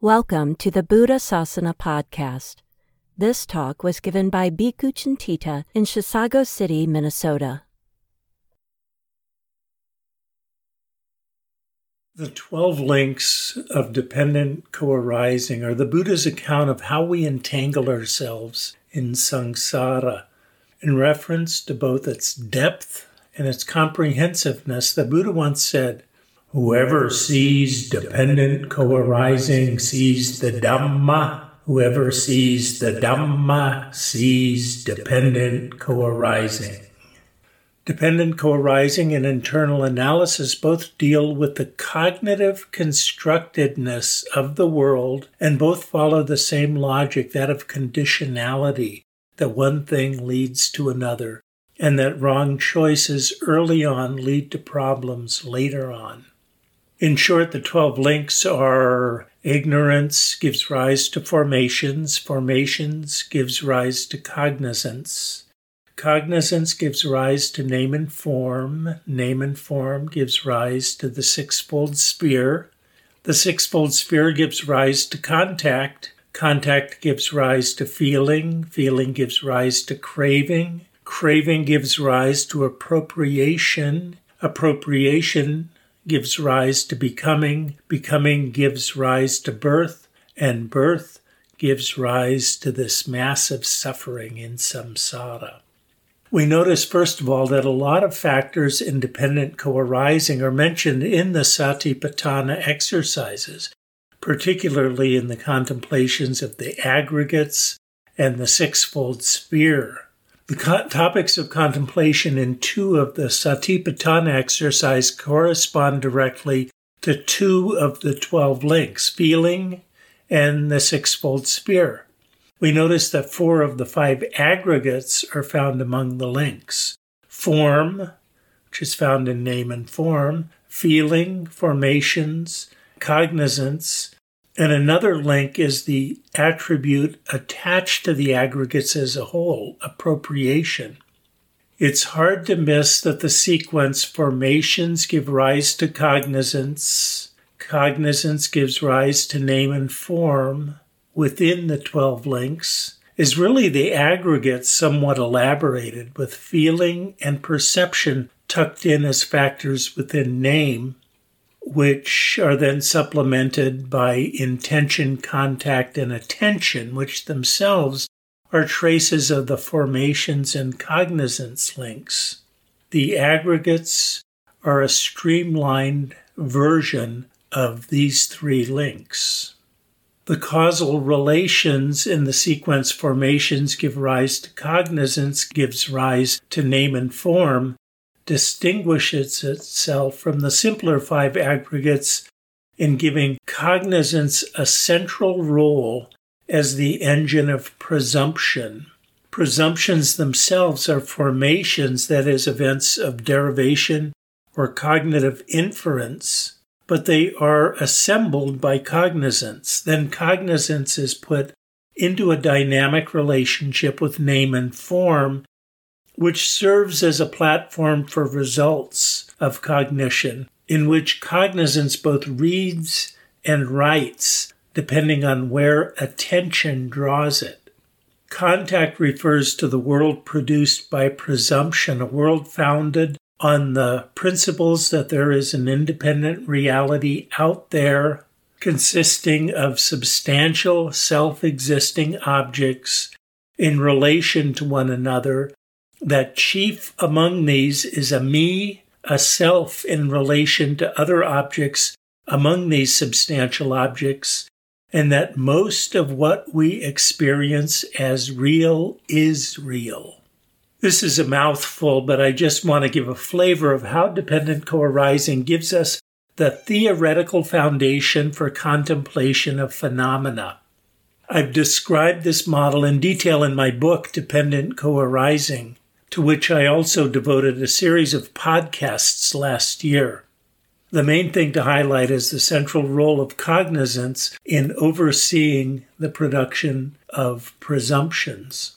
Welcome to the Buddha Sasana Podcast. This talk was given by Bhikkhu Chintita in Chisago City, Minnesota. The 12 links of dependent co-arising are the Buddha's account of how we entangle ourselves in samsara. In reference to both its depth and its comprehensiveness, the Buddha once said, "Whoever sees dependent co-arising sees the Dhamma. Whoever sees the Dhamma sees dependent co-arising." Dependent co-arising and internal analysis both deal with the cognitive constructedness of the world and both follow the same logic, that of conditionality, that one thing leads to another, and that wrong choices early on lead to problems later on. In short, the 12 links are: ignorance gives rise to formations, formations gives rise to cognizance, cognizance gives rise to name and form gives rise to the sixfold sphere gives rise to contact, contact gives rise to feeling, feeling gives rise to craving, craving gives rise to appropriation, appropriation gives rise to becoming, becoming gives rise to birth, and birth gives rise to this massive suffering in samsara. We notice, first of all, that a lot of factors in dependent co-arising are mentioned in the Satipatthana exercises, particularly in the contemplations of the aggregates and the sixfold sphere. The topics of contemplation in two of the Satipatthana exercise correspond directly to two of the 12 links, feeling and the sixfold sphere. We notice that four of the five aggregates are found among the links: form, which is found in name and form, feeling, formations, cognizance, and another link is the attribute attached to the aggregates as a whole, appropriation. It's hard to miss that the sequence formations give rise to cognizance, cognizance gives rise to name and form within the 12 links, is really the aggregates somewhat elaborated, with feeling and perception tucked in as factors within name, which are then supplemented by intention, contact, and attention, which themselves are traces of the formations and cognizance links. The aggregates are a streamlined version of these three links. The causal relations in the sequence formations give rise to cognizance, gives rise to name and form, distinguishes itself from the simpler five aggregates in giving cognizance a central role as the engine of presumption. Presumptions themselves are formations, that is, events of derivation or cognitive inference, but they are assembled by cognizance. Then cognizance is put into a dynamic relationship with name and form, which serves as a platform for results of cognition, in which cognizance both reads and writes, depending on where attention draws it. Contact refers to the world produced by presumption, a world founded on the principles that there is an independent reality out there consisting of substantial, self-existing objects in relation to one another, that chief among these is a me, a self in relation to other objects among these substantial objects, and that most of what we experience as real is real. This is a mouthful, but I just want to give a flavor of how dependent co-arising gives us the theoretical foundation for contemplation of phenomena. I've described this model in detail in my book, Dependent Co-Arising, to which I also devoted a series of podcasts last year. The main thing to highlight is the central role of cognizance in overseeing the production of presumptions.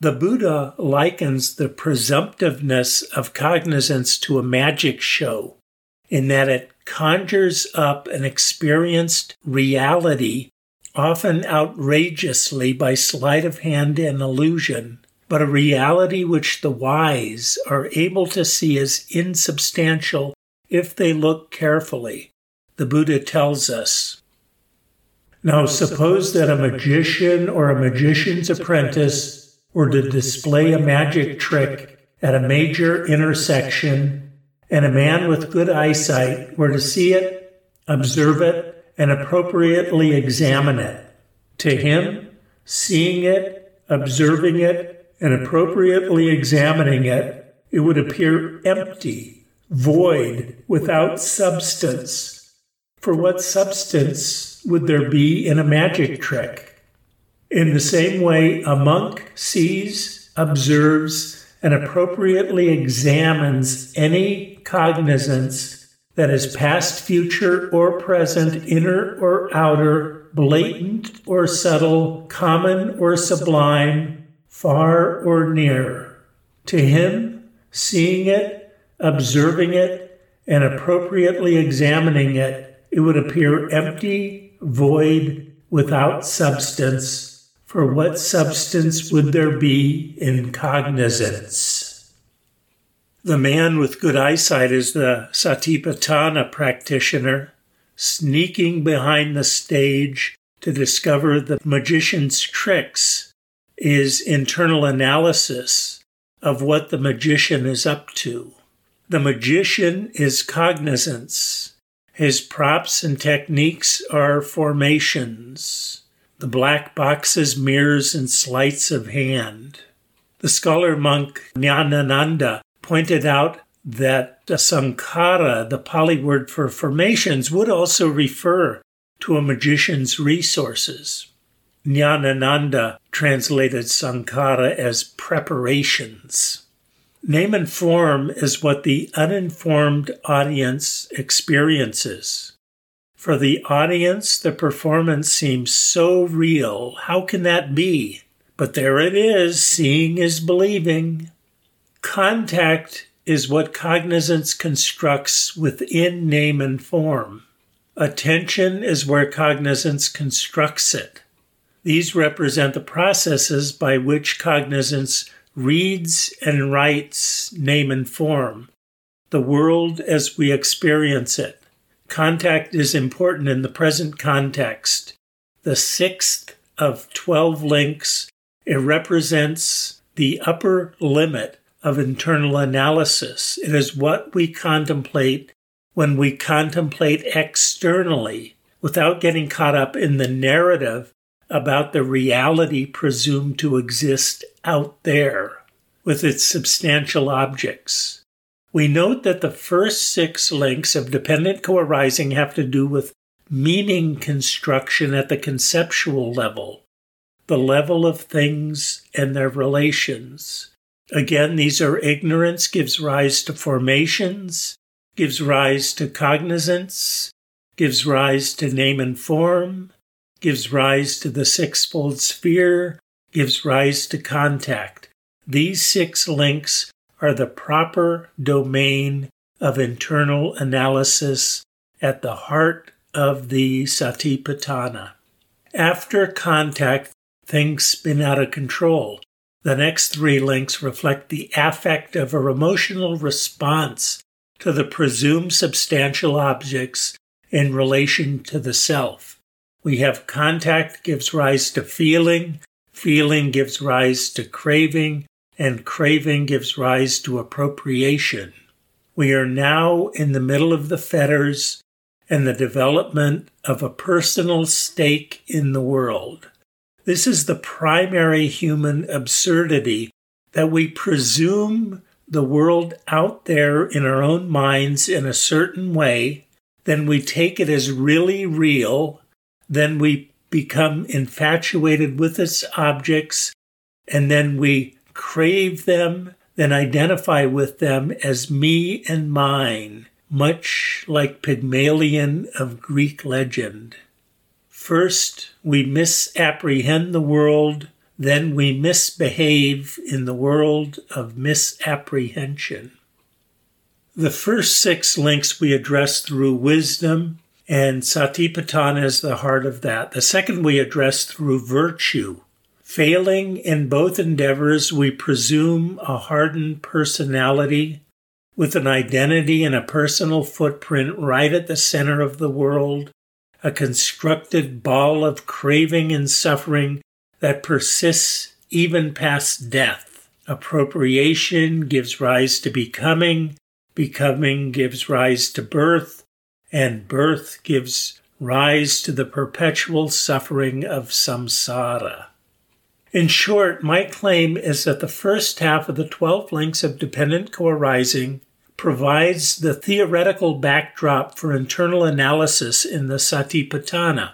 The Buddha likens the presumptiveness of cognizance to a magic show, in that it conjures up an experienced reality, often outrageously by sleight of hand and illusion, but a reality which the wise are able to see as insubstantial if they look carefully. The Buddha tells us, "Now suppose that a magician or a magician's apprentice were to display a magic trick at a major intersection, and a man with good eyesight were to see it, observe it, and appropriately examine it. To him, seeing it, observing it, and appropriately examining it, it would appear empty, void, without substance. For what substance would there be in a magic trick? In the same way, a monk sees, observes, and appropriately examines any cognizance that is past, future, or present, inner or outer, blatant or subtle, common or sublime, far or near. To him, seeing it, observing it, and appropriately examining it, it would appear empty, void, without substance. For what substance would there be in cognizance?" The man with good eyesight is the Satipatthana practitioner, sneaking behind the stage to discover the magician's tricks is internal analysis of what the magician is up to. The magician is cognizance. His props and techniques are formations. The black boxes, mirrors, and sleights of hand. The scholar monk Ñāṇananda pointed out that samkhara, the Pali word for formations, would also refer to a magician's resources. Ñāṇananda translated samkhara as preparations. Name and form is what the uninformed audience experiences. For the audience, the performance seems so real. How can that be? But there it is. Seeing is believing. Contact is what cognizance constructs within name and form. Attention is where cognizance constructs it. These represent the processes by which cognizance reads and writes name and form, the world as we experience it. Contact is important in the present context. The sixth of 12 links, it represents the upper limit of internal analysis. It is what we contemplate when we contemplate externally without getting caught up in the narrative about the reality presumed to exist out there with its substantial objects. We note that the first six links of dependent co-arising have to do with meaning construction at the conceptual level, the level of things and their relations. Again, these are ignorance gives rise to formations, gives rise to cognizance, gives rise to name and form, gives rise to the sixfold sphere, gives rise to contact. These six links are the proper domain of internal analysis at the heart of the Satipatthana. After contact, things spin out of control. The next three links reflect the affect of or emotional response to the presumed substantial objects in relation to the self. We have contact gives rise to feeling, feeling gives rise to craving, and craving gives rise to appropriation. We are now in the middle of the fetters and the development of a personal stake in the world. This is the primary human absurdity, that we presume the world out there in our own minds in a certain way, then we take it as really real, then we become infatuated with its objects, and then we crave them, then identify with them as me and mine, much like Pygmalion of Greek legend. First, we misapprehend the world, then we misbehave in the world of misapprehension. The first six links we address through wisdom, and Satipatthana is the heart of that. The second we address through virtue. Failing in both endeavors, we presume a hardened personality with an identity and a personal footprint right at the center of the world, a constructed ball of craving and suffering that persists even past death. Appropriation gives rise to becoming, becoming gives rise to birth, and birth gives rise to the perpetual suffering of samsara. In short, my claim is that the first half of the 12 links of dependent co-arising provides the theoretical backdrop for internal analysis in the Satipatthana.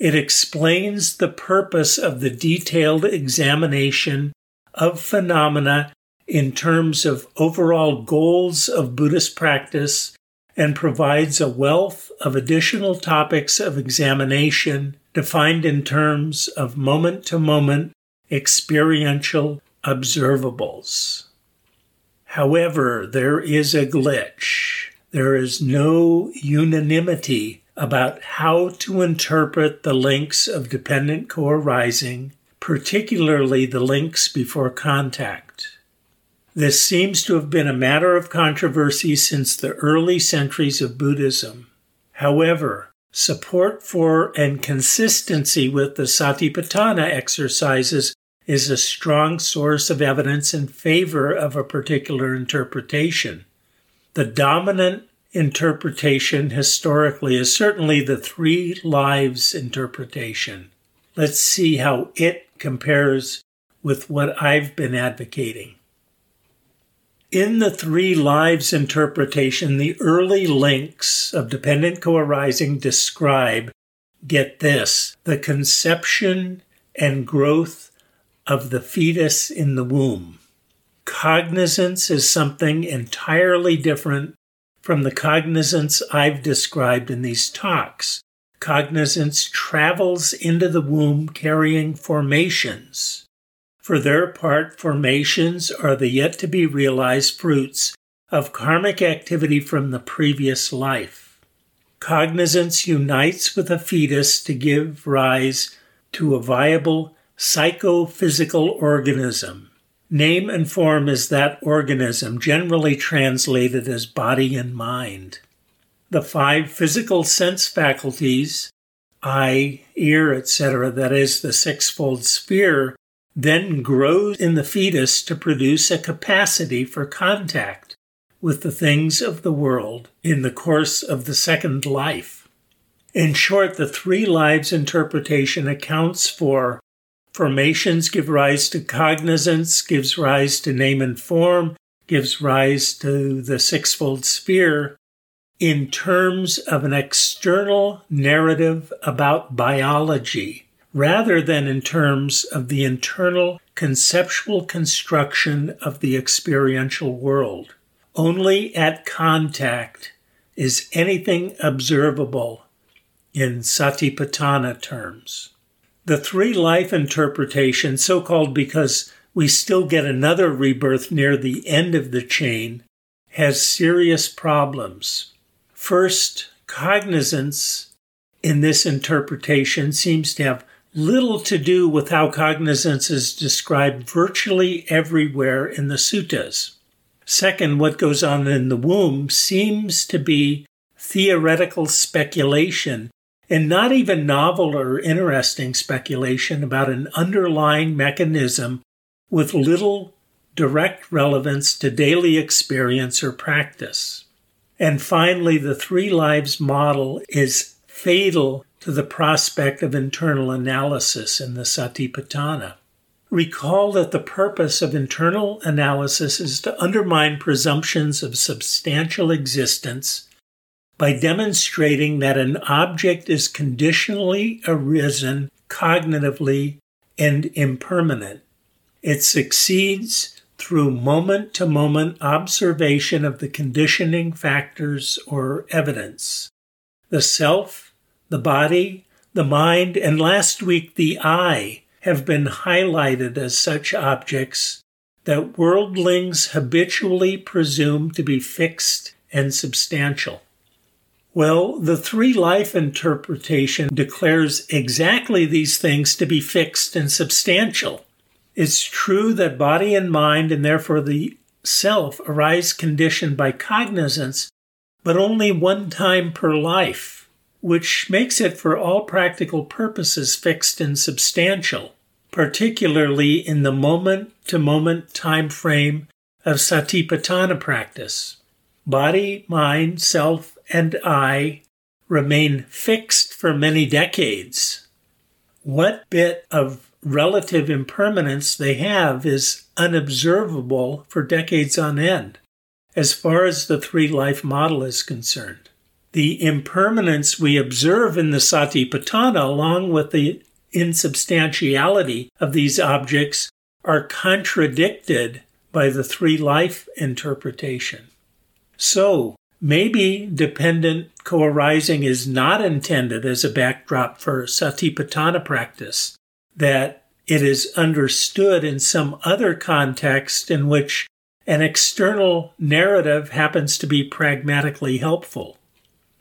It explains the purpose of the detailed examination of phenomena in terms of overall goals of Buddhist practice and provides a wealth of additional topics of examination defined in terms of moment-to-moment experiential observables. However, there is a glitch. There is no unanimity about how to interpret the links of dependent co-arising, particularly the links before contact. This seems to have been a matter of controversy since the early centuries of Buddhism. However, support for and consistency with the Satipatthana exercises is a strong source of evidence in favor of a particular interpretation. The dominant interpretation historically is certainly the three lives interpretation. Let's see how it compares with what I've been advocating. In the three lives interpretation, the early links of dependent co-arising describe, get this, the conception and growth of the fetus in the womb. Cognizance is something entirely different from the cognizance I've described in these talks. Cognizance travels into the womb carrying formations. For their part, formations are the yet-to-be-realized fruits of karmic activity from the previous life. Cognizance unites with a fetus to give rise to a viable psychophysical organism. Name and form is that organism, generally translated as body and mind. The five physical sense faculties, eye, ear, etc., that is, the sixfold sphere, then grows in the fetus to produce a capacity for contact with the things of the world in the course of the second life. In short, the three lives interpretation accounts for formations give rise to cognizance, gives rise to name and form, gives rise to the sixfold sphere in terms of an external narrative about biology, rather than in terms of the internal conceptual construction of the experiential world. Only at contact is anything observable in Satipatthana terms. The three-life interpretation, so-called because we still get another rebirth near the end of the chain, has serious problems. First, cognizance in this interpretation seems to have little to do with how cognizance is described virtually everywhere in the suttas. Second, what goes on in the womb seems to be theoretical speculation, and not even novel or interesting speculation about an underlying mechanism with little direct relevance to daily experience or practice. And finally, the three lives model is fatal to the prospect of internal analysis in the Satipatthana. Recall that the purpose of internal analysis is to undermine presumptions of substantial existence by demonstrating that an object is conditionally arisen cognitively and impermanent. It succeeds through moment-to-moment observation of the conditioning factors or evidence, the self, the body, the mind, and last week the I have been highlighted as such objects that worldlings habitually presume to be fixed and substantial. Well, the three-life interpretation declares exactly these things to be fixed and substantial. It's true that body and mind, and therefore the self, arise conditioned by cognizance, but only one time per life, which makes it for all practical purposes fixed and substantial, particularly in the moment-to-moment time frame of Satipatthana practice. Body, mind, self, and I remain fixed for many decades. What bit of relative impermanence they have is unobservable for decades on end, as far as the three-life model is concerned. The impermanence we observe in the Satipatthana, along with the insubstantiality of these objects, are contradicted by the three-life interpretation. So, maybe dependent co-arising is not intended as a backdrop for Satipatthana practice, that it is understood in some other context in which an external narrative happens to be pragmatically helpful.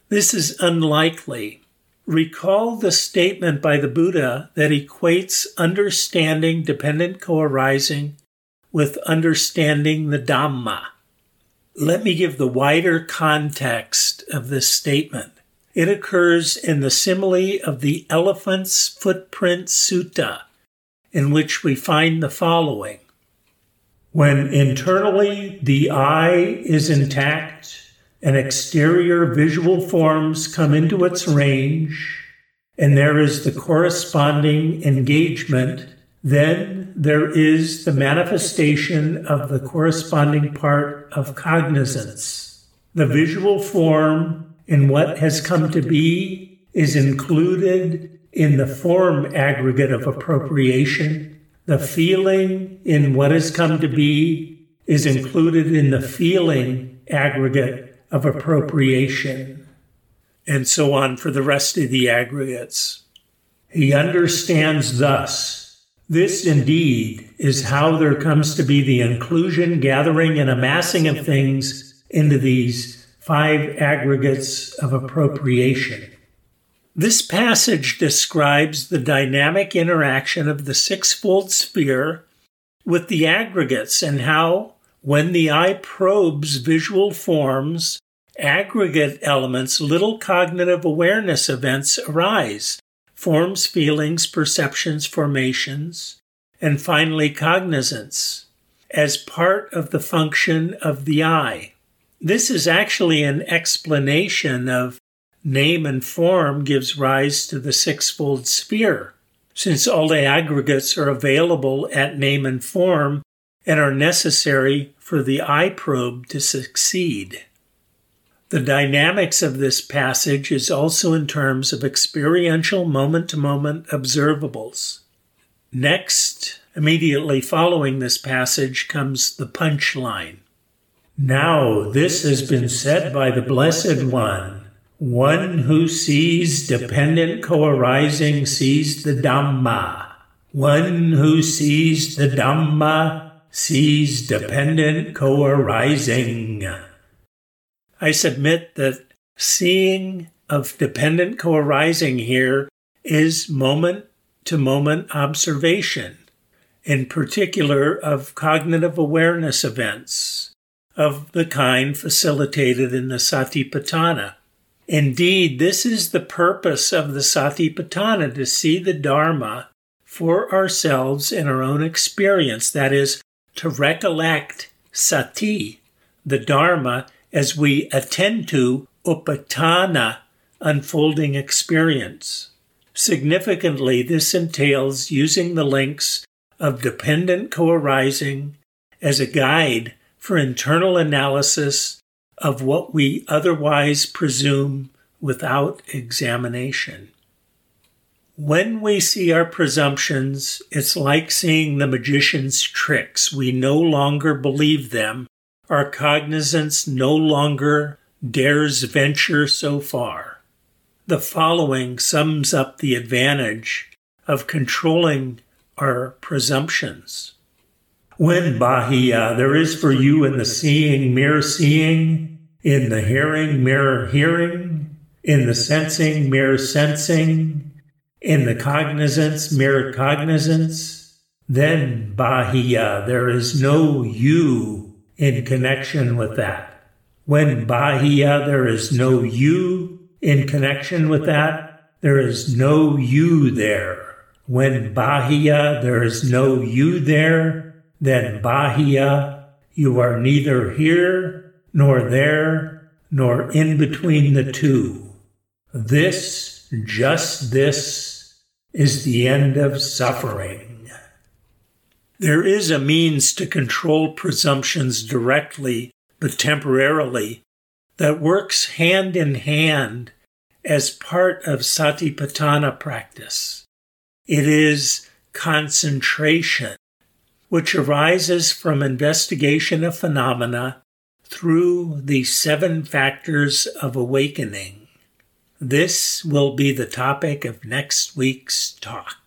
This is unlikely. Recall the statement by the Buddha that equates understanding dependent co-arising with understanding the Dhamma. Let me give the wider context of this statement. It occurs in the simile of the Elephant's Footprint Sutta, in which we find the following. When internally the eye is intact and exterior visual forms come into its range, and there is the corresponding engagement, then there is the manifestation of the corresponding part of cognizance. The visual form in what has come to be is included in the form aggregate of appropriation. The feeling in what has come to be is included in the feeling aggregate of appropriation. And so on for the rest of the aggregates. He understands thus. This, indeed, is how there comes to be the inclusion, gathering, and amassing of things into these five aggregates of appropriation. This passage describes the dynamic interaction of the sixfold sphere with the aggregates and how, when the eye probes visual forms, aggregate elements, little cognitive awareness events arise. Forms, feelings, perceptions, formations, and finally cognizance, as part of the function of the I. This is actually an explanation of name and form gives rise to the sixfold sphere, since all the aggregates are available at name and form and are necessary for the I probe to succeed. The dynamics of this passage is also in terms of experiential moment-to-moment observables. Next, immediately following this passage, comes the punchline. Now this has been said by the Blessed One. One who sees dependent co-arising sees the Dhamma. One who sees the Dhamma sees dependent co-arising. I submit that seeing of dependent co-arising here is moment-to-moment observation, in particular of cognitive awareness events, of the kind facilitated in the Satipatthana. Indeed, this is the purpose of the Satipatthana, to see the Dharma for ourselves in our own experience, that is, to recollect sati, the Dharma, as we attend to upadana, unfolding experience. Significantly, this entails using the links of dependent co-arising as a guide for internal analysis of what we otherwise presume without examination. When we see our presumptions, it's like seeing the magician's tricks. We no longer believe them. Our cognizance no longer dares venture so far. The following sums up the advantage of controlling our presumptions. When Bāhiya, there is for you in the seeing, mirror seeing, in the hearing, mirror hearing, in the sensing, mirror sensing, in the cognizance, mirror cognizance. Then Bāhiya, there is no you in connection with that. When Bāhiya, there is no you in connection with that, there is no you there. When Bāhiya, there is no you there, then Bāhiya, you are neither here, nor there, nor in between the two. This, just this, is the end of suffering. There is a means to control presumptions directly, but temporarily, that works hand in hand as part of Satipatthana practice. It is concentration, which arises from investigation of phenomena through the 7 factors of awakening. This will be the topic of next week's talk.